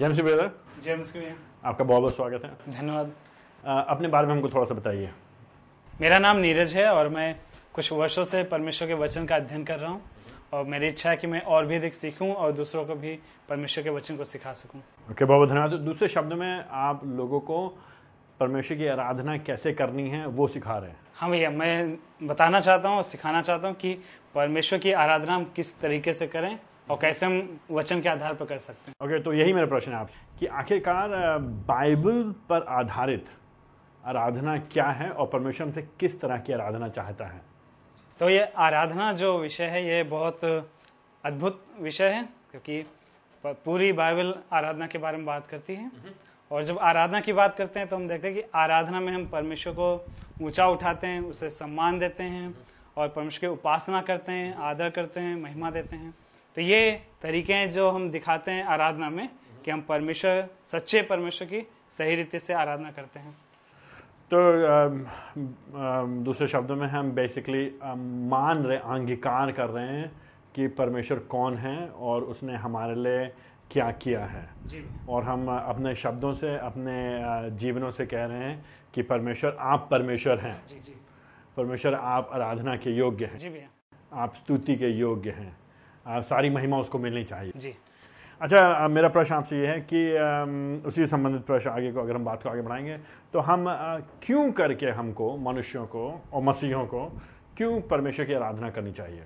James brother, James के आपका बहुत बहुत स्वागत है। धन्यवाद। अपने बारे में हमको थोड़ा सा बताइए। मेरा नाम नीरज है और मैं कुछ वर्षों से परमेश्वर के वचन का अध्ययन कर रहा हूँ और मेरी इच्छा है कि मैं और भी अधिक सीखूं और दूसरों को भी परमेश्वर के वचन को सिखा सकूं। ओके, बहुत धन्यवाद। दूसरे शब्दों में आप लोगों को परमेश्वर की आराधना कैसे करनी है वो सिखा रहे हैं। हाँ भैया, मैं बताना चाहता हूँ और सिखाना चाहता हूँ कि परमेश्वर की आराधना हम किस तरीके से करें और कैसे हम वचन के आधार पर कर सकते हैं। ओके, तो यही मेरा प्रश्न है आपसे कि आखिरकार बाइबल पर आधारित आराधना क्या है और परमेश्वर हमसे किस तरह की आराधना चाहता है। तो ये आराधना जो विषय है ये बहुत अद्भुत विषय है क्योंकि पूरी बाइबल आराधना के बारे में बात करती है और जब आराधना की बात करते हैं तो हम देखते हैं कि आराधना में हम परमेश्वर को ऊंचा उठाते हैं, उसे सम्मान देते हैं और परमेश्वर की उपासना करते हैं, आदर करते हैं, महिमा देते हैं। तो ये तरीके हैं जो हम दिखाते हैं आराधना में कि हम परमेश्वर, सच्चे परमेश्वर की सही रीति से आराधना करते हैं। तो दूसरे शब्दों में हम बेसिकली मान रहे, अंगीकार कर रहे हैं कि परमेश्वर कौन है और उसने हमारे लिए क्या किया है जी। और हम अपने शब्दों से, अपने जीवनों से कह रहे हैं कि परमेश्वर, आप परमेश्वर हैं जी, जी। परमेश्वर आप आराधना के योग्य हैं जी, आप स्तुति के योग्य हैं, आप सारी महिमा उसको मिलनी चाहिए जी। अच्छा, मेरा प्रश्न आपसे ये है कि उसी संबंधित प्रश्न आगे को, अगर हम बात को आगे बढ़ाएंगे तो हम क्यों करके हमको, मनुष्यों को और मसीहों को क्यों परमेश्वर की आराधना करनी चाहिए।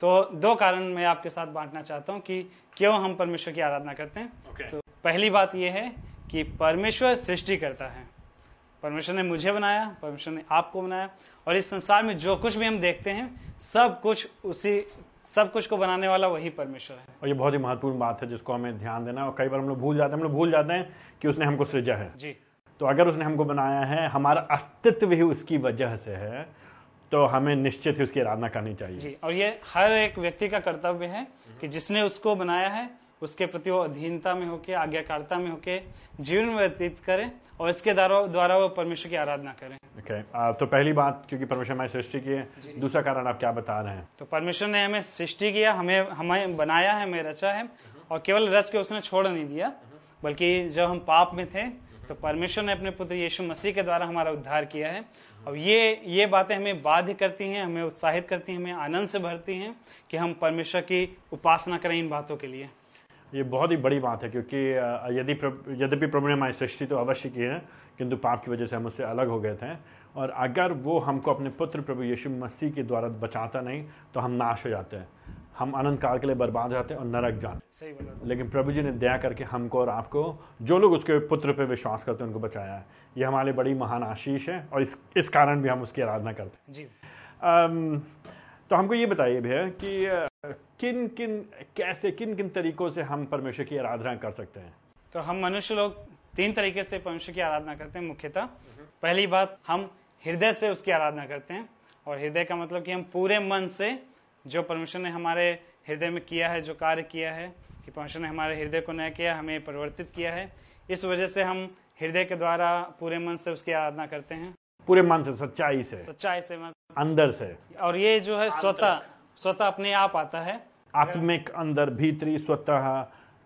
तो दो कारण मैं आपके साथ बांटना चाहता हूँ कि क्यों हम परमेश्वर की आराधना करते हैं। Okay. तो पहली बात ये है कि परमेश्वर सृष्टि करता है। परमेश्वर ने मुझे बनाया, परमेश्वर ने आपको बनाया और इस संसार में जो कुछ भी हम देखते हैं सब कुछ को बनाने वाला वही परमेश्वर है। और ये बहुत ही महत्वपूर्ण बात है जिसको हमें ध्यान देना है और कई बार हम लोग भूल जाते हैं कि उसने हमको सृजा है जी। तो अगर उसने हमको बनाया है, हमारा अस्तित्व ही उसकी वजह से है, तो हमें निश्चित ही उसकी आराधना करनी चाहिए जी। और ये हर एक व्यक्ति का कर्तव्य है कि जिसने उसको बनाया है उसके प्रति वो अधीनता में होके, आज्ञाकारिता में होके जीवन व्यतीत करें और इसके द्वारा वो परमेश्वर की आराधना करें। Okay. तो पहली बात क्योंकि परमेश्वर हमारी सृष्टि की है। दूसरा कारण आप क्या बता रहे हैं? तो परमेश्वर ने हमें सृष्टि किया, हमें बनाया है, हमें रचा है और केवल रच के उसने छोड़ नहीं दिया, बल्कि जब हम पाप में थे तो परमेश्वर ने अपने पुत्र यीशु मसीह के द्वारा हमारा उद्धार किया है। और ये बातें हमें बाध्य करती हैं, हमें उत्साहित करती हैं, हमें आनंद से भरती हैं कि हम परमेश्वर की उपासना करें। इन बातों के लिए ये बहुत ही बड़ी बात है क्योंकि यद्यपि प्रभु ने हमारी सृष्टि तो अवश्य की है किंतु पाप की वजह से हम उससे अलग हो गए थे और अगर वो हमको अपने पुत्र प्रभु यीशु मसीह के द्वारा बचाता नहीं तो हम नाश हो जाते हैं, हम अनंत काल के लिए बर्बाद हो जाते हैं और नरक जाते हैं। लेकिन प्रभु जी ने दया करके हमको और आपको, जो लोग उसके पुत्र पर विश्वास करते हैं, उनको बचाया है। ये हमारे लिए बड़ी महान आशीष है और इस कारण भी हम उसकी आराधना करते हैं। तो हमको ये बताइए भैया कि किन किन तरीकों से हम परमेश्वर की आराधना कर सकते हैं। तो हम मनुष्य लोग तीन तरीके से परमेश्वर की आराधना करते हैं मुख्यतः। पहली बात, हम हृदय से उसकी आराधना करते हैं और हृदय का मतलब कि हम पूरे मन से, जो परमेश्वर ने हमारे हृदय में किया है, जो कार्य किया है कि परमेश्वर ने हमारे हृदय को नया किया, हमें परिवर्तित किया है, इस वजह से हम हृदय के द्वारा पूरे मन से उसकी आराधना करते हैं। पूरे मन से, सच्चाई से, अंदर से। और ये जो है स्वतः अपने आप आता है, आत्मिक, अंदर, भीतरी, स्वतः,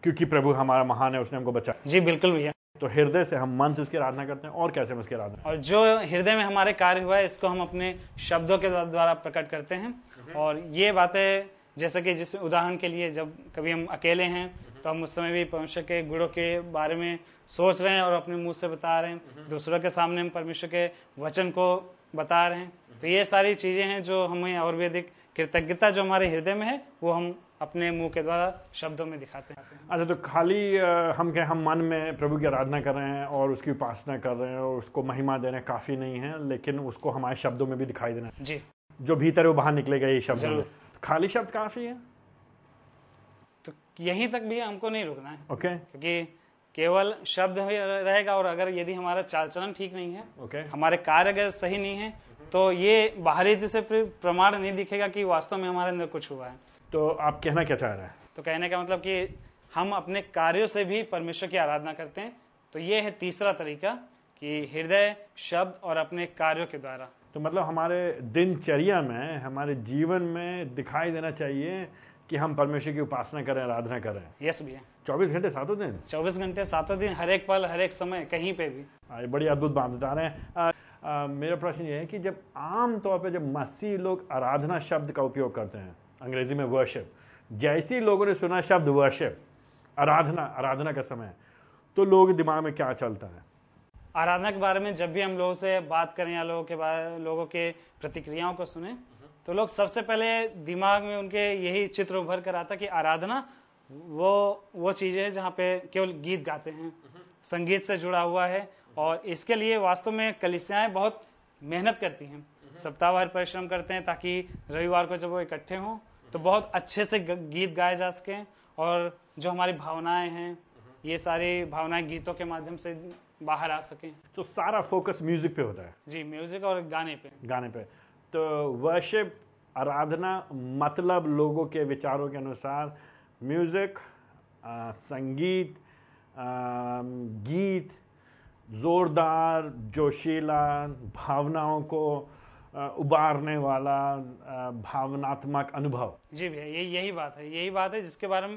क्योंकि प्रभु हमारा महान है, उसने हमको बचाया जी। बिल्कुल भैया। तो हृदय से हम मन से उसकी आराधना करते हैं। और कैसे हम उसकी आराधना, और जो हृदय में हमारे कार्य हुआ है इसको हम अपने शब्दों के द्वारा प्रकट करते हैं। और ये बातें जैसे कि जिस उदाहरण के लिए, जब कभी हम अकेले हैं तो हम उस समय भी परमेश्वर के गुणों के बारे में सोच रहे हैं और अपने मुंह से बता रहे हैं, दूसरों के सामने हम परमेश्वर के वचन को बता रहे हैं। तो ये सारी चीजें हैं जो हमें और भी अधिक कृतज्ञता जो हमारे हृदय में है वो हम अपने मुंह के द्वारा शब्दों में दिखाते हैं। अच्छा, तो खाली हम मन में प्रभु की आराधना कर रहे हैं और उसकी उपासना कर रहे हैं और उसको महिमा देना काफी नहीं है, लेकिन उसको हमारे शब्दों में भी दिखाई देना जी। जो भीतर वो बाहर निकलेगा, ये शब्द, खाली शब्द काफी है। तो यहीं तक भी हमको नहीं रुकना है। ओके। क्योंकि केवल शब्द रहेगा और अगर यदि हमारा चाल चलन ठीक नहीं है, हमारे कार्य अगर सही नहीं है, तो ये बाहरी रीति से प्रमाण नहीं दिखेगा कि वास्तव में हमारे अंदर कुछ हुआ है। तो आप कहना क्या चाह रहे हैं? तो कहने का मतलब कि हम अपने कार्यों से भी परमेश्वर की आराधना करते हैं। तो ये है तीसरा तरीका कि हृदय, शब्द और अपने कार्यों के द्वारा। तो मतलब हमारे दिनचर्या में, हमारे जीवन में दिखाई देना चाहिए कि हम परमेश्वर की उपासना करें, आराधना करें। यस भैया। 24 घंटे सातों दिन, 24 घंटे सातों दिन, हर एक पल, हर एक समय, कहीं पे भी। बड़ी अद्भुत बात बता रहे हैं। मेरा प्रश्न ये है कि जब आम तौर पे जब मसीह लोग आराधना शब्द का उपयोग करते हैं, अंग्रेजी में वर्शिप, जैसे लोगों ने सुना शब्द वर्शिप, आराधना, आराधना का समय, तो लोगों के दिमाग में क्या चलता है? आराधना के बारे में जब भी हम लोगों से बात करें या लोगों के बारे, लोगों के प्रतिक्रियाओं को सुने, तो लोग सबसे पहले दिमाग में उनके यही चित्र उभर कर आता कि आराधना वो चीज़ है जहाँ पे केवल गीत गाते हैं, संगीत से जुड़ा हुआ है। और इसके लिए वास्तव में कलीसियाएं बहुत मेहनत करती हैं, सप्ताहवार परिश्रम करते हैं ताकि रविवार को जब वो इकट्ठे हों तो बहुत अच्छे से गीत गाए जा सकें, और जो हमारी भावनाएं हैं ये सारी भावनाएं गीतों के माध्यम से बाहर आ सकें। तो सारा फोकस म्यूजिक पे होता है जी, म्यूजिक और गाने पे। तो वर्शिप, आराधना, मतलब लोगों के विचारों के अनुसार म्यूजिक, संगीत, गीत, जोरदार, जोशीला, भावनाओं को उबारने वाला भावनात्मक अनुभव। जी भैया, यही बात है जिसके बारे में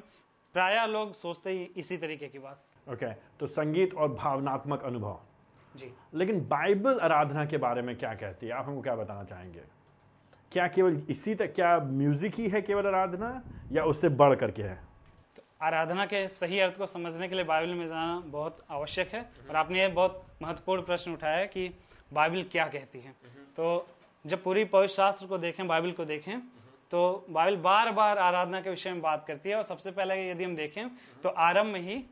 प्रायः लोग सोचते ही इसी तरीके की बात। ओके, तो संगीत और भावनात्मक अनुभव जी। लेकिन बाइबल आराधना के बारे में क्या कहती है? आप हमको क्या बताना चाहेंगे? क्या केवल इसी तक, क्या म्यूजिक ही है केवल आराधना, या उससे बढ़ करके है? तो आराधना के सही अर्थ को समझने के लिए बाइबल में जाना बहुत आवश्यक है। और आपने यह बहुत महत्वपूर्ण प्रश्न उठाया है कि बाइबल क्या कहती है। तो जब पूरी पवित्र शास्त्र को देखें, बाइबल को देखें, तो बाइबल बार बार आराधना के विषय में बात करती है। और सबसे पहले यदि हम देखें तो आरंभ में ही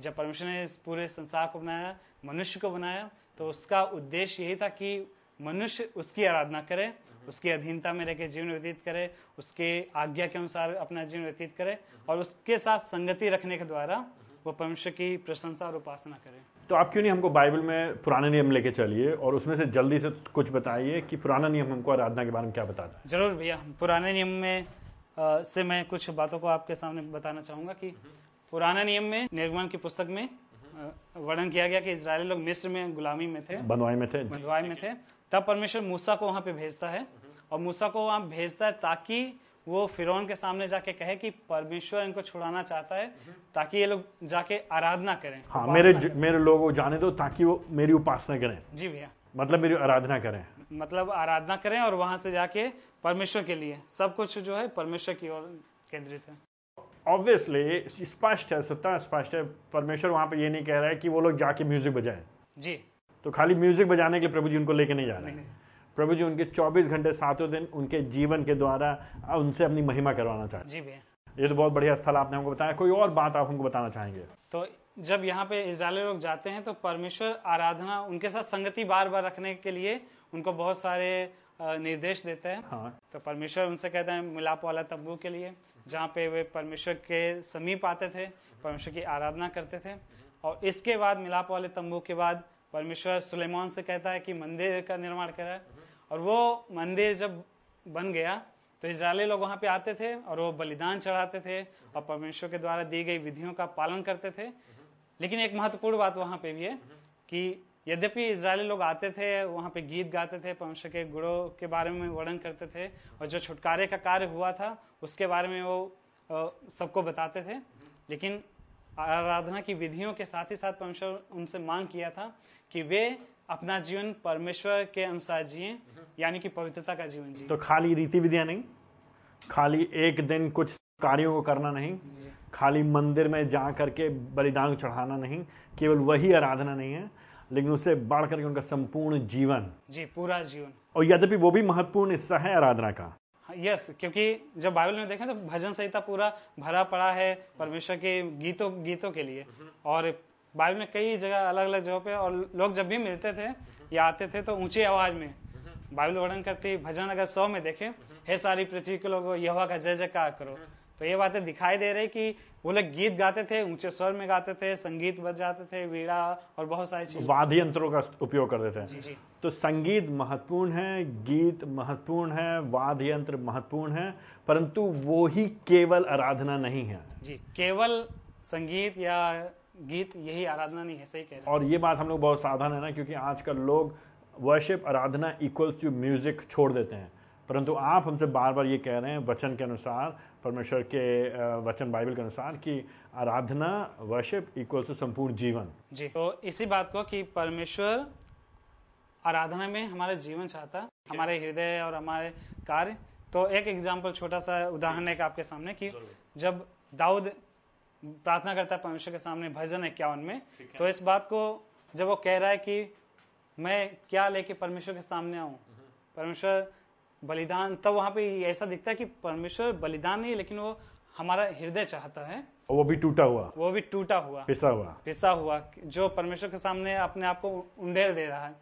जब परमेश्वर ने इस पूरे संसार को बनाया, मनुष्य को बनाया, तो उसका उद्देश्य यही था कि मनुष्य उसकी आराधना करे, उसकी अधीनता में रहकर जीवन व्यतीत करे, उसके आज्ञा के अनुसार अपना जीवन व्यतीत करे, और उसके साथ संगति रखने के द्वारा वो परमेश्वर की प्रशंसा और उपासना करे। तो आप क्यों नहीं हमको बाइबल में पुराने नियम लेके चलिए और उसमें से जल्दी से कुछ बताइए कि पुराना नियम हमको आराधना के बारे में क्या बताता है। जरूर भैया, पुराने नियम में से मैं कुछ बातों को आपके सामने बताना चाहूँगा कि पुराना नियम में निर्गमन की पुस्तक में वर्णन किया गया कि इजरायली लोग मिस्र में गुलामी में थे, बंधुआई में थे। तब परमेश्वर मूसा को वहाँ पे भेजता है, और मूसा को वहाँ भेजता है ताकि वो फिरौन के सामने जाके कहे कि परमेश्वर इनको छुड़ाना चाहता है, ताकि ये लोग जाके आराधना करें। हाँ, मेरे लोगों जाने दो ताकि वो मेरी उपासना करें। जी भैया, मतलब मेरी आराधना करें, मतलब आराधना करें, और वहाँ से जाके परमेश्वर के लिए सब कुछ जो है परमेश्वर की ओर केंद्रित है। ऑब्वियसली स्पष्ट है, स्वतः स्पष्ट है, परमेश्वर वहाँ पे ये नहीं कह रहा है कि वो लोग जाके म्यूजिक बजाएं जी। तो खाली म्यूजिक बजाने के लिए प्रभु जी उनको लेके नहीं जा रहे हैं। प्रभु जी उनके 24 घंटे सातों दिन उनके जीवन के द्वारा उनसे अपनी महिमा करवाना चाहते हैं। जी, ये तो बहुत बढ़िया स्थल आपने हमको बताया। कोई और बात आप हमको बताना चाहेंगे? तो जब यहाँ पे इजरायली लोग जाते हैं तो परमेश्वर आराधना, उनके साथ संगति बार बार रखने के लिए उनको बहुत सारे निर्देश देता है। हाँ। तो परमेश्वर उनसे कहता है मिलाप वाला तंबू के लिए, जहाँ पे वे परमेश्वर के समीप आते थे, परमेश्वर की आराधना करते थे। और इसके बाद मिलाप वाले तंबू के बाद परमेश्वर सुलेमान से कहता है कि मंदिर का निर्माण करा। और वो मंदिर जब बन गया तो इजरायली लोग वहाँ पे आते थे और वो बलिदान चढ़ाते थे और परमेश्वर के द्वारा दी गई विधियों का पालन करते थे। लेकिन एक महत्वपूर्ण बात वहाँ पे भी है कि यद्यपि इजरायली लोग आते थे, वहाँ पे गीत गाते थे, परमेश्वर के गुणों के बारे में वर्णन करते थे, और जो छुटकारे का कार्य हुआ था उसके बारे में वो सबको बताते थे, लेकिन आराधना की विधियों के साथ ही साथ परमेश्वर उनसे मांग किया था कि वे अपना जीवन परमेश्वर के अनुसार जिए, यानी कि पवित्रता का जीवन जिए। तो खाली रीति विधियाँ नहीं, खाली एक दिन कुछ कार्यों को करना नहीं, खाली मंदिर में जा करके बलिदान चढ़ाना नहीं, केवल वही आराधना नहीं है, लेकिन उससे बढ़ करके उनका संपूर्ण जीवन जी, पूरा जीवन। और यद्यपि वो भी महत्वपूर्ण हिस्सा है आराधना का। यस, क्योंकि जब बाइबल में देखें तो भजन संहिता पूरा भरा पड़ा है परमेश्वर के गीतों के लिए। और बाइबल में कई जगह, अलग अलग जगह पे, और लोग जब भी मिलते थे या आते थे तो ऊंची आवाज में बाइबल वर्णन करती। भजन अगर 100 में देखें, हे सारी पृथ्वी के लोगों यहोवा का जय जयकार करो, तो ये बातें दिखाई दे रही कि वो लोग गीत गाते थे, ऊंचे स्वर में गाते थे, संगीत बजाते थे, वीणा और बहुत सारी चीजें, वाद्य यंत्रों का उपयोग करते थे। जी जी। तो संगीत महत्वपूर्ण है, गीत महत्वपूर्ण है, वाद्य यंत्र महत्वपूर्ण है, परंतु वो ही केवल आराधना नहीं है जी। केवल संगीत या गीत यही आराधना नहीं है, सही कह रहे हैं। और ये बात हम लोग बहुत सावधान है ना, क्योंकि आजकल लोग वर्शिप, आराधना इक्वल्स टू म्यूजिक छोड़ देते हैं। परंतु आप हमसे बार बार ये कह रहे हैं वचन के अनुसार, परमेश्वर के वचन बाइबल के अनुसार कि आराधना वर्शिप इक्वल्स टू संपूर्ण जीवन। जी, तो इसी बात को कि परमेश्वर आराधना में हमारे जीवन चाहता, हमारे हृदय और हमारे कार्य। तो एक एग्जाम्पल छोटा सा उदाहरण है आपके सामने कि जब दाऊद प्रार्थना करता है परमेश्वर के सामने भजन 51 में, तो इस बात को जब वो कह रहा है कि मैं क्या लेके परमेश्वर के सामने आऊं, परमेश्वर बलिदान, तब वहाँ पे ऐसा दिखता है कि परमेश्वर बलिदान नहीं, लेकिन वो हमारा हृदय चाहता है, वो भी टूटा हुआ, पिसा हुआ, जो परमेश्वर के सामने अपने आप को उंडेल दे रहा है,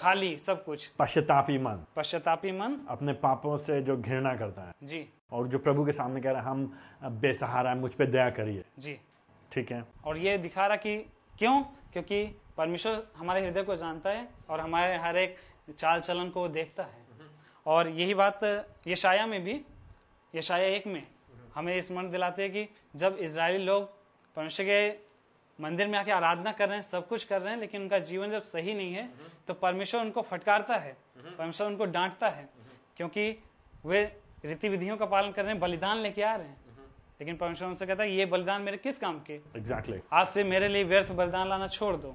खाली सब कुछ, पश्चातापी मन अपने पापों से जो घृणा करता है। जी, और जो प्रभु के सामने कह रहा है हम बेसहारा, मुझ पे दया करिए। जी, ठीक है। और ये दिखा रहा कि क्यों, क्योंकि परमेश्वर हमारे हृदय को जानता है और हमारे हर एक चाल चलन को देखता है। और यही बात यशाया में भी, यशाया 1 में हमें स्मरण दिलाते हैं कि जब इजरायली लोग परमेश्वर के मंदिर में आके आराधना कर रहे हैं, सब कुछ कर रहे हैं, लेकिन उनका जीवन जब सही नहीं है तो परमेश्वर उनको फटकारता है, परमेश्वर उनको डांटता है, क्योंकि वे रीति विधियों का पालन कर रहे हैं, बलिदान लेके आ रहे हैं, लेकिन परमेश्वर उनसे कहता है ये बलिदान मेरे किस काम के। एग्जैक्टली, आज से मेरे लिए व्यर्थ बलिदान लाना छोड़ दो,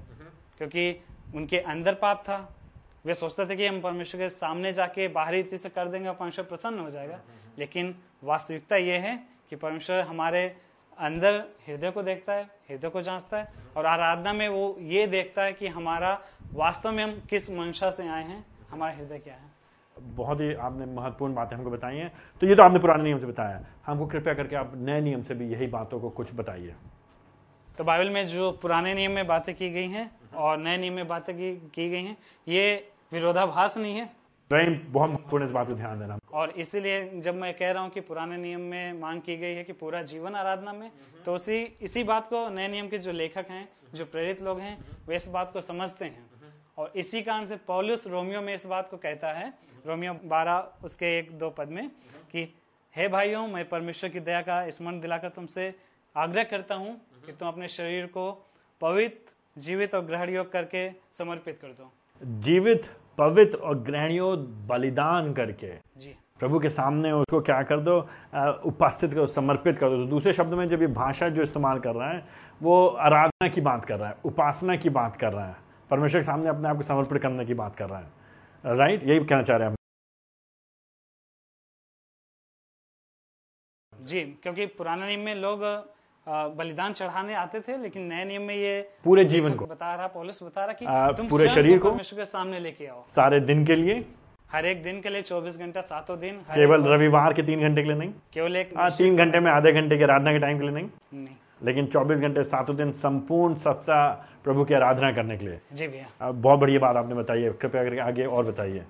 क्योंकि उनके अंदर पाप था। वे सोचते थे कि हम परमेश्वर के सामने जाके बाहरी रीति से कर देंगे और परमेश्वर प्रसन्न हो जाएगा, लेकिन वास्तविकता ये है कि परमेश्वर हमारे अंदर हृदय को देखता है, हृदय को जांचता है, और आराधना में वो ये देखता है कि हमारा वास्तव में हम किस मंशा से आए हैं, हमारा हृदय क्या है। बहुत ही आपने महत्वपूर्ण बातें हमको बताई हैं। तो ये तो आपने पुराने नियम से बताया, हमको कृपया करके आप नए नियम से भी यही बातों को कुछ बताइए। तो बाइबल में जो पुराने नियम में बातें की गई हैं और नए नियम में बातें की गई हैं, ये विरोधाभास नहीं है। बहुत महत्वपूर्ण इस बात पर ध्यान देना। और इसीलिए जब मैं कह रहा हूँ कि पुराने नियम में मांग की गई है कि पूरा जीवन आराधना में, तो इसी बात को नए नियम के जो लेखक हैं, जो प्रेरित लोग हैं, वे इस बात को समझते हैं। और इसी कारण से पौलुस रोमियो में इस बात को कहता है, रोमियो 12 उसके 1-2 पद में, कि हे भाइयों, मैं परमेश्वर की दया का स्मरण दिलाकर तुमसे आग्रह करता हूँ कि तुम अपने शरीर को पवित्र, जीवित और ग्रहण योग्य करके समर्पित कर दो। जीवित, पवित्र और ग्रहण योग्य बलिदान करके प्रभु के सामने उसको क्या कर दो, उपस्थित करो, समर्पित कर दो। तो दूसरे शब्द में जब ये भाषा जो इस्तेमाल कर रहा है वो आराधना की बात कर रहा है, उपासना की बात कर रहा है, परमेश्वर के सामने अपने आप को समर्पित करने की बात कर रहा है। राइट, यही कहना चाह रहे हैं हम। जी, क्योंकि पुराने नियम में लोग बलिदान चढ़ाने आते थे, लेकिन नए नियम में ये पूरे जीवन को बता रहा, पौलुस बता रहा कि तुम पूरे शरीर को परमेश्वर के सामने लेके आओ, सारे दिन के लिए, हर एक दिन के लिए, 24 घंटा, सातों दिन, केवल रविवार के 3 घंटे के लिए नहीं, केवल 3 घंटे में आधे घंटे के आराधना के टाइम के लिए नहीं, लेकिन 24 घंटे सातों दिन संपूर्ण सप्ताह प्रभु की आराधना करने के लिए। जी भैया, बहुत बढ़िया बात आपने बताई है, कृपया करके आगे और बताइए।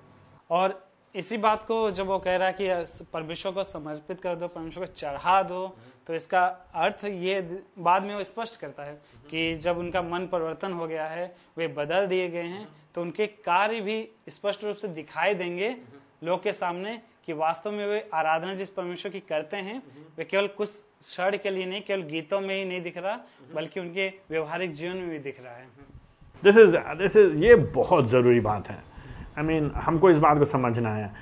और इसी बात को जब वो कह रहा है कि परमेश्वर को समर्पित कर दो, परमेश्वर को चढ़ा दो, तो इसका अर्थ ये बाद में वो स्पष्ट करता है कि जब उनका मन परिवर्तन हो गया है, वे बदल दिए गए हैं, तो उनके कार्य भी स्पष्ट रूप से दिखाई देंगे लोग के सामने कि वास्तव में वे आराधना जिस परमेश्वर की करते हैं, वे केवल कुछ क्षण के लिए नहीं, केवल गीतों में ही नहीं दिख रहा, बल्कि उनके व्यवहारिक जीवन में भी दिख रहा है। दिस इज ये बहुत ज़रूरी बात है। I mean, हमको इस बात को समझना है,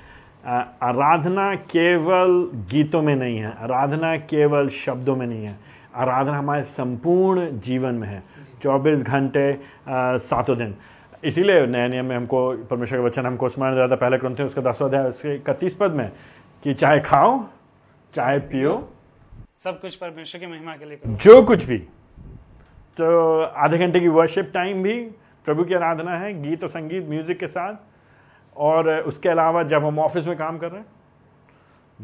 आराधना केवल गीतों में नहीं है, आराधना केवल शब्दों में नहीं है, आराधना हमारे संपूर्ण जीवन में है, 24 घंटे, सातों दिन। इसीलिए नए नियम में हमको परमेश्वर का वचन हमको स्मरण दिलाता, पहले कुरिन्थियों उसका 10 अध्याय उसके 31 पद में, कि चाहे खाओ चाहे पियो, सब कुछ परमेश्वर की महिमा के लिए करो, जो कुछ भी। तो आधे घंटे की वर्शिप टाइम भी प्रभु की आराधना है, गीत और संगीत, म्यूजिक के साथ। और उसके अलावा जब हम ऑफिस में काम कर रहे हैं,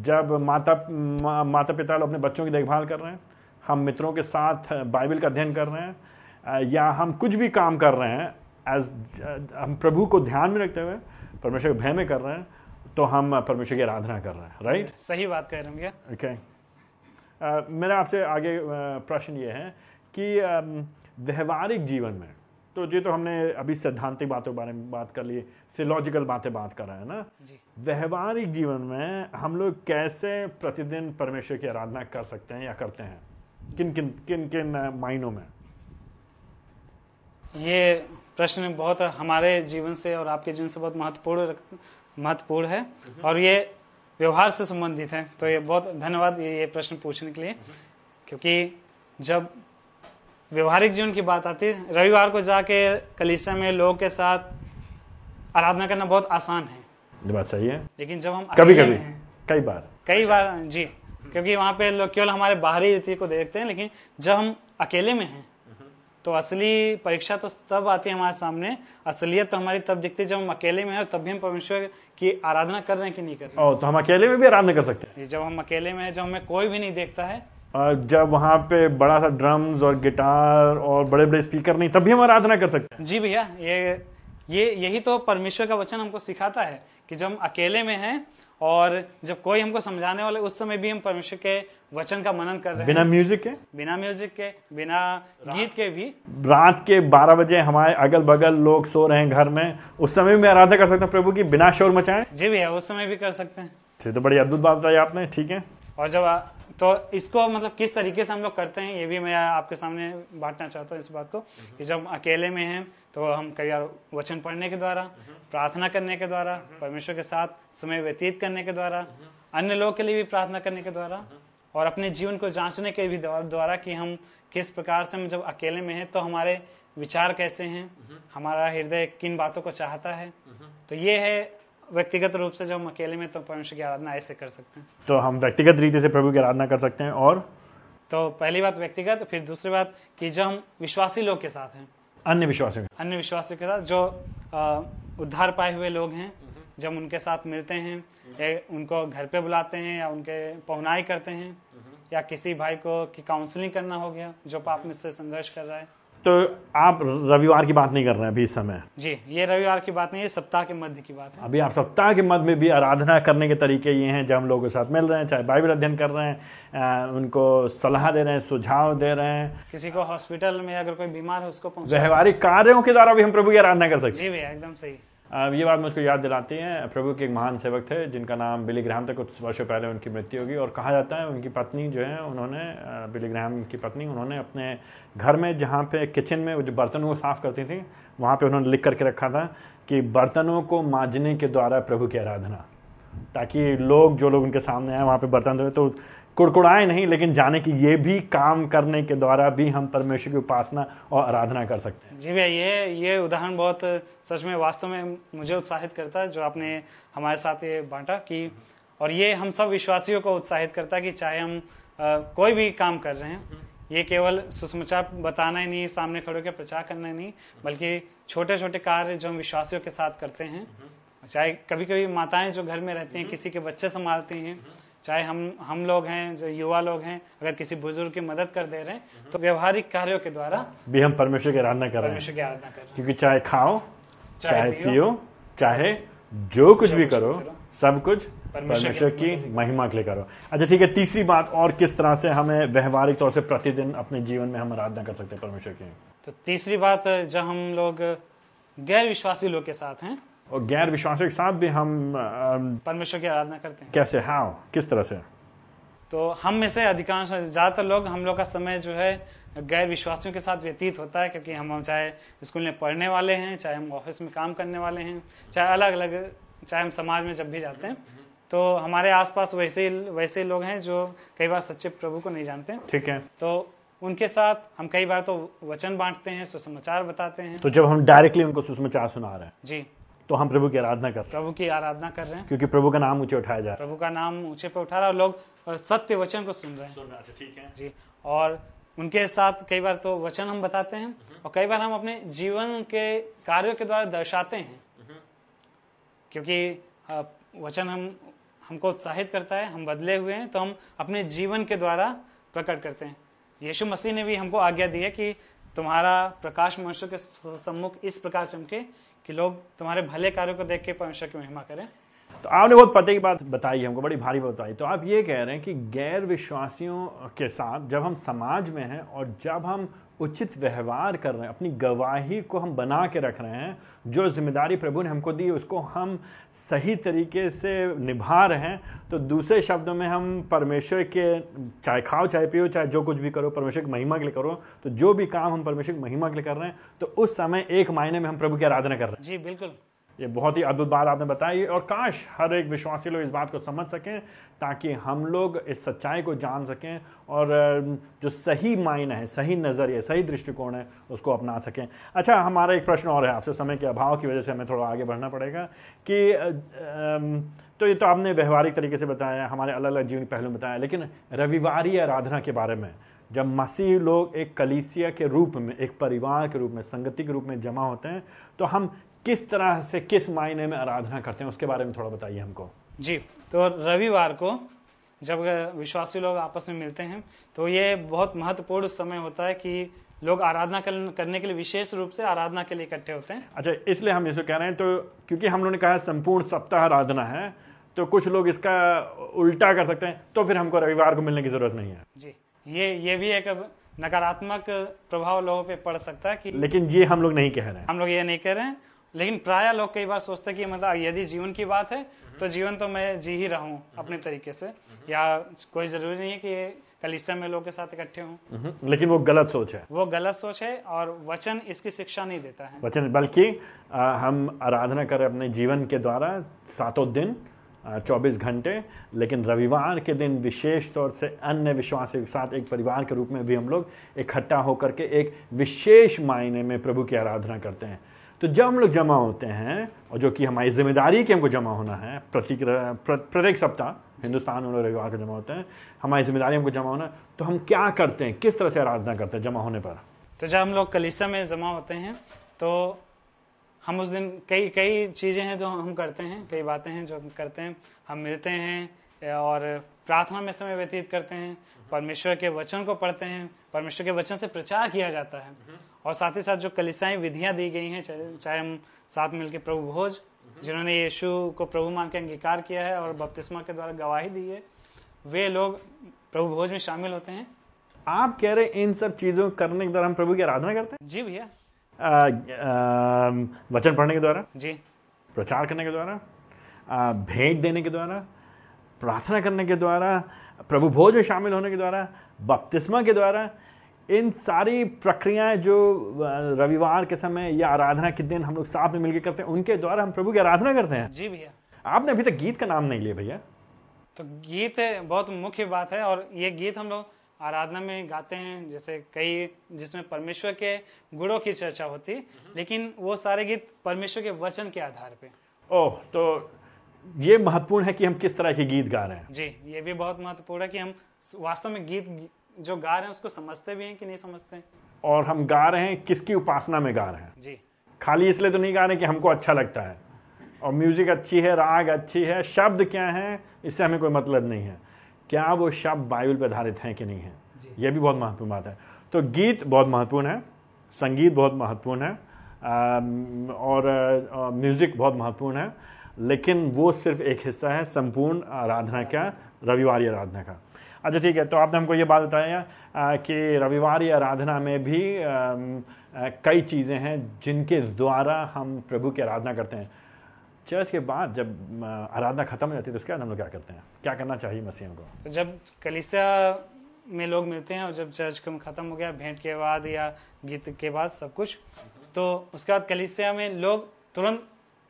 जब माता पिता अपने बच्चों की देखभाल कर रहे हैं, हम मित्रों के साथ बाइबल का अध्ययन कर रहे हैं, या हम कुछ भी काम कर रहे हैं, हम प्रभु को ध्यान में रखते हुए, परमेश्वर के भय में कर रहे हैं, तो हम परमेश्वर की आराधना कर रहे हैं। राइट, सही बात कह रहे हैं। ओके, मेरा आपसे आगे प्रश्न ये है कि व्यवहारिक जीवन में, तो जी तो हमने अभी सैद्धांतिक बातों के बारे में बात कर ली, सिलॉजिकल बात कर रहे हैं ना। व्यवहारिक जीवन में हम लोग कैसे प्रतिदिन परमेश्वर की आराधना कर सकते हैं या करते हैं, किन मायनों में? ये प्रश्न बहुत हमारे जीवन से और आपके जीवन से बहुत महत्वपूर्ण है, और ये व्यवहार से संबंधित हैं। तो ये बहुत धन्यवाद ये प्रश्न पूछने के लिए, क्योंकि जब व्यवहारिक जीवन की बात आती है, रविवार को जाके कलीसिया में लोग के साथ आराधना करना बहुत आसान है, ये बात सही है। लेकिन जब हम कई बार जी, क्योंकि वहाँ पे लोग केवल हमारे बाहरी रीति को देखते हैं, लेकिन जब हम अकेले में हैं तो असली परीक्षा तो तब आती है हमारे सामने, असलियत तो हमारी तब दिखती है जब हम अकेले में हैं, और तब भी हम परमेश्वर की आराधना कर रहे हैं कि नहीं कर रहे हैं। तो हम अकेले में भी आराधना कर सकते हैं जब हम अकेले में हैं, जब हमें कोई भी नहीं देखता है, और जब वहाँ पे बड़ा सा ड्रम्स और गिटार और बड़े बड़े स्पीकर नहीं, तब भी हम आराधना कर सकते हैं। जी भैया, यही तो परमेश्वर का वचन हमको सिखाता है कि जब हम अकेले में हैं और जब कोई हमको समझाने वाले, उस समय भी हम परमेश्वर के वचन का मनन कर रहे हैं, बिना म्यूजिक के, बिना गीत के भी। रात के 12 बजे हमारे अगल बगल लोग सो रहे हैं घर में, उस समय भी मैं आराधना कर सकता हूँ प्रभु की बिना शोर मचाए। जी भैया, उस समय भी कर सकते हैं। तो बड़ी अद्भुत बात बताई आपने, ठीक है। और जब तो इसको मतलब किस तरीके से हम लोग करते हैं, ये भी मैं आपके सामने बांटना चाहता हूँ इस बात को, कि जब अकेले में हैं तो हम कई बार वचन पढ़ने के द्वारा, प्रार्थना करने के द्वारा, परमेश्वर के साथ समय व्यतीत करने के द्वारा, अन्य लोगों के लिए भी प्रार्थना करने के द्वारा, और अपने जीवन को जांचने के भी द्वारा कि हम किस प्रकार से, हम जब अकेले में हैं तो हमारे विचार कैसे हैं, हमारा हृदय किन बातों को चाहता है। तो ये है व्यक्तिगत रूप से, जब हम अकेले में तो परमेश्वर की आराधना ऐसे कर सकते हैं। तो हम व्यक्तिगत रीति से प्रभु की आराधना कर सकते हैं। और तो पहली बात व्यक्तिगत, फिर दूसरी बात कि जब हम विश्वासी लोग के साथ हैं, अन्य विश्वासियों के साथ जो उद्धार पाए हुए लोग हैं, जब उनके साथ मिलते हैं, उनको घर पे बुलाते हैं या उनके पहुनाई करते हैं, या किसी भाई को की काउंसलिंग करना हो गया जो पाप में से संघर्ष कर रहा है। तो आप रविवार की बात नहीं कर रहे हैं अभी इस समय? जी, ये रविवार की बात नहीं है, सप्ताह के मध्य की बात है। अभी आप सप्ताह के मध्य में भी आराधना करने के तरीके ये हैं, जब हम लोगों के साथ मिल रहे हैं, चाहे बाइबल अध्ययन कर रहे हैं, उनको सलाह दे रहे हैं, सुझाव दे रहे हैं, किसी को हॉस्पिटल में अगर कोई बीमार है उसको, व्यवहारिक कार्यों के द्वारा भी हम प्रभु की आराधना कर सकते हैं। जी भैया, एकदम सही। ये बात मुझको याद दिलाती है, प्रभु के एक महान सेवक थे जिनका नाम बिली ग्राहम था। कुछ वर्षों पहले उनकी मृत्यु होगी, और कहा जाता है उनकी पत्नी जो है, उन्होंने बिली ग्राहम की पत्नी, उन्होंने अपने घर में जहाँ पे किचन में जो बर्तनों को साफ़ करती थी, वहाँ पे उन्होंने लिख करके रखा था कि बर्तनों को मांजने के द्वारा प्रभु की आराधना, ताकि लोग जो लोग उनके सामने आए वहाँ पर बर्तन धोए तो कुड़कुड़ाए नहीं, लेकिन जाने कि ये भी काम करने के द्वारा भी हम परमेश्वर की उपासना और आराधना कर सकते हैं। जी भैया, ये उदाहरण बहुत सच में वास्तव में मुझे उत्साहित करता है जो आपने हमारे साथ ये बांटा, कि और ये हम सब विश्वासियों को उत्साहित करता है कि चाहे हम कोई भी काम कर रहे हैं, ये केवल सुसमाचार बताना ही नहीं, सामने खड़े होकर प्रचार करना ही नहीं, बल्कि छोटे छोटे कार्य जो हम विश्वासियों के साथ करते हैं, चाहे कभी कभी माताएं जो घर में रहती हैं किसी के बच्चे संभालती हैं, चाहे हम लोग हैं जो युवा लोग हैं, अगर किसी बुजुर्ग की मदद कर दे रहे हैं, तो व्यवहारिक कार्यों के द्वारा भी हम परमेश्वर की आराधना कर रहे हैं। क्योंकि चाहे खाओ, चाहे पियो, चाहे जो कुछ भी करो, सब कुछ परमेश्वर की महिमा के लिए करो। अच्छा, ठीक है। तीसरी बात, और किस तरह से हमें व्यवहारिक तौर से प्रतिदिन अपने जीवन में हम आराधना कर सकते हैं परमेश्वर की? तो तीसरी बात, जब हम लोग गैर विश्वासी लोग के साथ हैं, और गैर विश्वासियों के साथ भी हम परमेश्वर की आराधना करते हैं। कैसे? हाँ, किस तरह से? तो हम में से अधिकांश ज़्यादातर लोग, हम लोग का समय जो है गैर विश्वासियों के साथ व्यतीत होता है, क्योंकि हम चाहे स्कूल में पढ़ने वाले हैं, चाहे हम ऑफिस में काम करने वाले हैं, चाहे अलग अलग, चाहे हम समाज में जब भी जाते हैं, तो हमारे आसपास वैसे लोग हैं जो कई बार सच्चे प्रभु को नहीं जानते। ठीक है। तो उनके साथ हम कई बार तो वचन बांटते हैं, सुसमाचार बताते हैं। तो जब हम डायरेक्टली उनको सुसमाचार सुना रहे हैं, जी, तो हम प्रभु की आराधना कर रहे हैं, क्योंकि प्रभु का नाम ऊंचे उठाया जा रहा है, प्रभु का नाम ऊंचे पे उठा रहा है, और लोग सत्य वचन को सुन रहे हैं। ठीक है जी। और उनके साथ कई बार तो वचन हम बताते हैं, और कई बार हम अपने जीवन के कार्यों के द्वारा दर्शाते हैं, क्योंकि वचन हमको उत्साहित करता है, हम बदले हुए हैं, तो हम अपने जीवन के द्वारा प्रकट करते हैं। यीशु मसीह ने भी हमको आज्ञा दी है कि तुम्हारा प्रकाश मनुष्यों के सम्मुख इस प्रकार चमके कि लोग तुम्हारे भले कार्यों को देख के परमेश्वर की महिमा करें। तो आपने बहुत पते की बात बताई हमको, बड़ी भारी बात बताई। तो आप ये कह रहे हैं कि गैर विश्वासियों के साथ जब हम समाज में हैं, और जब हम उचित व्यवहार कर रहे हैं, अपनी गवाही को हम बना के रख रहे हैं, जो जिम्मेदारी प्रभु ने हमको दी उसको हम सही तरीके से निभा रहे हैं, तो दूसरे शब्दों में हम परमेश्वर के, चाहे खाओ चाहे पियो चाहे जो कुछ भी करो, परमेश्वर की महिमा के लिए करो। तो जो भी काम हम परमेश्वर की महिमा के लिए कर रहे हैं, तो उस समय एक मायने में हम प्रभु की आराधना कर रहे हैं। जी बिल्कुल। ये बहुत ही अद्भुत बात आपने बताई और काश हर एक विश्वासी लोग इस बात को समझ सकें ताकि हम लोग इस सच्चाई को जान सकें और जो सही मायने है, सही नज़रिए, सही दृष्टिकोण है, उसको अपना सकें। अच्छा, हमारा एक प्रश्न और है आपसे, समय के अभाव की वजह से हमें थोड़ा आगे बढ़ना पड़ेगा कि तो ये तो आपने व्यवहारिक तरीके से बताया, हमारे अलग अलग जीवन पहलू बताया, लेकिन रविवारी आराधना के बारे में जब मसीह लोग एक कलीसिया के रूप में, एक परिवार के रूप में, संगति के रूप में जमा होते हैं तो हम किस तरह से, किस मायने में आराधना करते हैं, उसके बारे में थोड़ा बताइए हमको। जी, तो रविवार को जब विश्वासी लोग आपस में मिलते हैं तो ये बहुत महत्वपूर्ण समय होता है कि लोग आराधना करने के लिए, विशेष रूप से आराधना के लिए इकट्ठे होते हैं। अच्छा, इसलिए हम इसको कह रहे हैं तो क्योंकि हम लोगों ने कहा संपूर्ण सप्ताह आराधना है, तो कुछ लोग इसका उल्टा कर सकते हैं, तो फिर हमको रविवार को मिलने की जरूरत नहीं है। जी, ये भी एक नकारात्मक प्रभाव लोगों पे पड़ सकता है कि, लेकिन ये हम लोग नहीं कह रहे हैं, हम लोग ये नहीं कह रहे हैं। लेकिन प्राय लोग कई बार सोचते हैं कि मतलब यदि जीवन की बात है तो जीवन तो मैं जी ही रहा हूँ अपने तरीके से, या कोई जरूरी नहीं है कि कलीसिया में लोगों के साथ इकट्ठे हों। लेकिन वो गलत सोच है, वो गलत सोच है और वचन इसकी शिक्षा नहीं देता है। वचन बल्कि हम आराधना करें अपने जीवन के द्वारा सातों दिन 24 घंटे, लेकिन रविवार के दिन विशेष तौर से अन्य विश्वासियों के साथ एक परिवार के रूप में भी हम लोग इकट्ठा होकर के एक विशेष मायने में प्रभु की आराधना करते हैं। तो जब हम लोग जमा होते हैं, और जो कि हमारी जिम्मेदारी है कि हमको जमा होना है, प्रत्येक सप्ताह हिंदुस्तान में रविवार को जमा होते हैं, हमारी जिम्मेदारी हमको जमा होना, तो हम क्या करते हैं, किस तरह से आराधना करते हैं जमा होने पर? तो जब हम लोग कलीसिया में जमा होते हैं तो हम उस दिन कई चीज़ें हैं जो हम करते हैं, कई बातें हैं जो हम करते हैं। हम मिलते हैं और प्रार्थना में समय व्यतीत करते हैं, परमेश्वर के वचन को पढ़ते हैं, परमेश्वर के वचन से प्रचार किया जाता है, और साथ ही साथ जो कलीसियाई विधियां दी गई हैं, चाहे हम साथ मिलकर प्रभु भोज, जिन्होंने यीशु को प्रभु मान के अंगीकार किया है और बपतिस्मा के द्वारा गवाही दी है, वे लोग प्रभु भोज में शामिल होते हैं। आप कह रहे हैं इन सब चीज़ों करने के द्वारा हम प्रभु की आराधना करते हैं? जी भैया, वचन पढ़ने के द्वारा, जी प्रचार करने के द्वारा, भेंट देने के द्वारा, प्रार्थना करने के द्वारा, प्रभु भोज में शामिल होने के द्वारा, बपतिस्मा के द्वारा, इन सारी प्रक्रियाएं जो रविवार के समय या आराधना के दिन हम लोग साथ में मिलकर करते हैं, उनके द्वारा हम प्रभु की आराधना करते हैं। जी भैया, आपने अभी तक गीत का नाम नहीं लिया भैया। तो गीत बहुत मुख्य बात है और ये गीत हम लोग आराधना में गाते हैं, जैसे कई जिसमें परमेश्वर के गुणों की चर्चा होती, लेकिन वो सारे गीत परमेश्वर के वचन के आधार पे। ओह, तो ये महत्वपूर्ण है कि हम किस तरह के गीत गा रहे हैं। जी, ये भी बहुत महत्वपूर्ण है कि हम वास्तव में गीत जो गा रहे हैं उसको समझते भी हैं कि नहीं समझते हैं, और हम गा रहे हैं किसकी उपासना में गा रहे हैं। जी, खाली इसलिए तो नहीं गा रहे हैं कि हमको अच्छा लगता है और म्यूजिक अच्छी है, राग अच्छी है, शब्द क्या है इससे हमें कोई मतलब नहीं है, क्या वो शब्द बाइबल पर आधारित हैं कि नहीं है, यह भी बहुत महत्वपूर्ण बात है। तो गीत बहुत महत्वपूर्ण है, संगीत बहुत महत्वपूर्ण है और म्यूज़िक बहुत महत्वपूर्ण है, लेकिन वो सिर्फ एक हिस्सा है संपूर्ण आराधना का, रविवारी आराधना का। अच्छा ठीक है, तो आपने हमको ये बात बताया कि रविवारी आराधना में भी कई चीज़ें हैं जिनके द्वारा हम प्रभु की आराधना करते हैं। चर्च के बाद जब आराधना खत्म हो जाती है तो उसके बाद हम लोग क्या करते हैं, क्या करना चाहिए मसीह को? तो जब कलीसिया में लोग मिलते हैं और जब चर्च खत्म हो गया, भेंट के बाद या गीत के बाद सब कुछ, तो उसके बाद कलीसिया में लोग तुरंत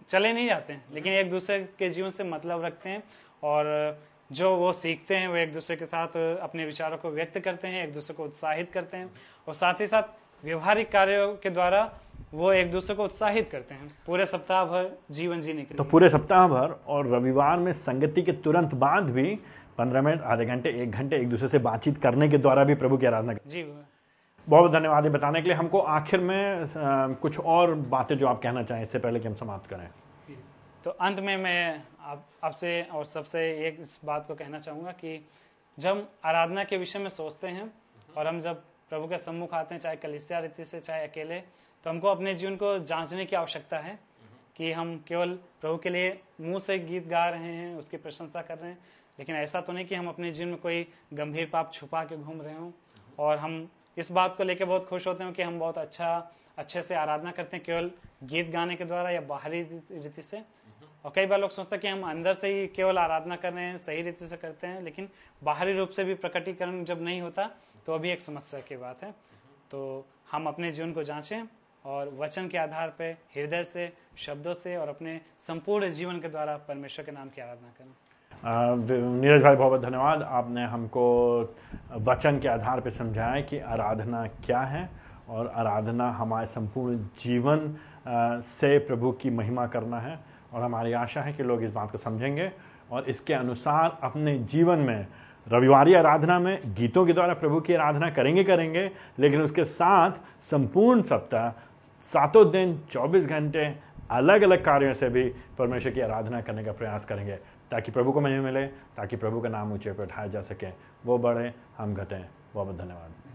चले नहीं जाते हैं, लेकिन एक दूसरे के जीवन से मतलब रखते हैं और जो वो सीखते हैं वो एक दूसरे के साथ अपने विचारों को व्यक्त करते हैं, एक दूसरे को उत्साहित करते हैं, और साथ ही साथ व्यवहारिक कार्यों के द्वारा वो एक दूसरे को उत्साहित करते हैं पूरे सप्ताह भर जीवन जीने के लिए। तो पूरे सप्ताह भर और रविवार में संगति के तुरंत बाद भी 15 मिनट, आधे घंटे, एक घंटे एक दूसरे से बातचीत करने के द्वारा भी प्रभु की आराधना करते हैं। जी, बहुत धन्यवाद ये बताने के लिए। हमको आखिर में कुछ और बातें जो आप कहना चाहें इससे पहले कि हम समाप्त करें। तो अंत में मैं आपसे और सबसे एक इस बात को कहना चाहूँगा कि जब हम आराधना के विषय में सोचते हैं और हम जब प्रभु के सम्मुख आते हैं, चाहे कलीसिया रीति से चाहे अकेले, तो हमको अपने जीवन को जांचने की आवश्यकता है कि हम केवल प्रभु के लिए मुंह से गीत गा रहे हैं, उसकी प्रशंसा कर रहे हैं, लेकिन ऐसा तो नहीं कि हम अपने जीवन में कोई गंभीर पाप छुपा के घूम रहे हों। और हम इस बात को लेकर बहुत खुश होते हैं कि हम बहुत अच्छे से आराधना करते हैं केवल गीत गाने के द्वारा या बाहरी रीति से। और कई बार लोग सोचते हैं कि हम अंदर से ही केवल आराधना कर रहे हैं, सही रीति से करते हैं, लेकिन बाहरी रूप से भी प्रकटीकरण जब नहीं होता तो अभी एक समस्या की बात है। तो हम अपने जीवन को जाँचें और वचन के आधार पे हृदय से, शब्दों से और अपने संपूर्ण जीवन के द्वारा परमेश्वर के नाम की आराधना करें। नीरज भाई बहुत धन्यवाद, आपने हमको वचन के आधार पे समझाया कि आराधना क्या है और आराधना हमारे संपूर्ण जीवन से प्रभु की महिमा करना है। और हमारी आशा है कि लोग इस बात को समझेंगे और इसके अनुसार अपने जीवन में रविवारी आराधना में गीतों के द्वारा प्रभु की आराधना करेंगे, लेकिन उसके साथ संपूर्ण सप्ताह, सातों दिन, 24 घंटे अलग अलग कार्यों से भी परमेश्वर की आराधना करने का प्रयास करेंगे, ताकि प्रभु को महिमा मिले, ताकि प्रभु का नाम ऊंचे पर उठाया जा सके, वो बढ़े, हम घटें। बहुत बहुत धन्यवाद।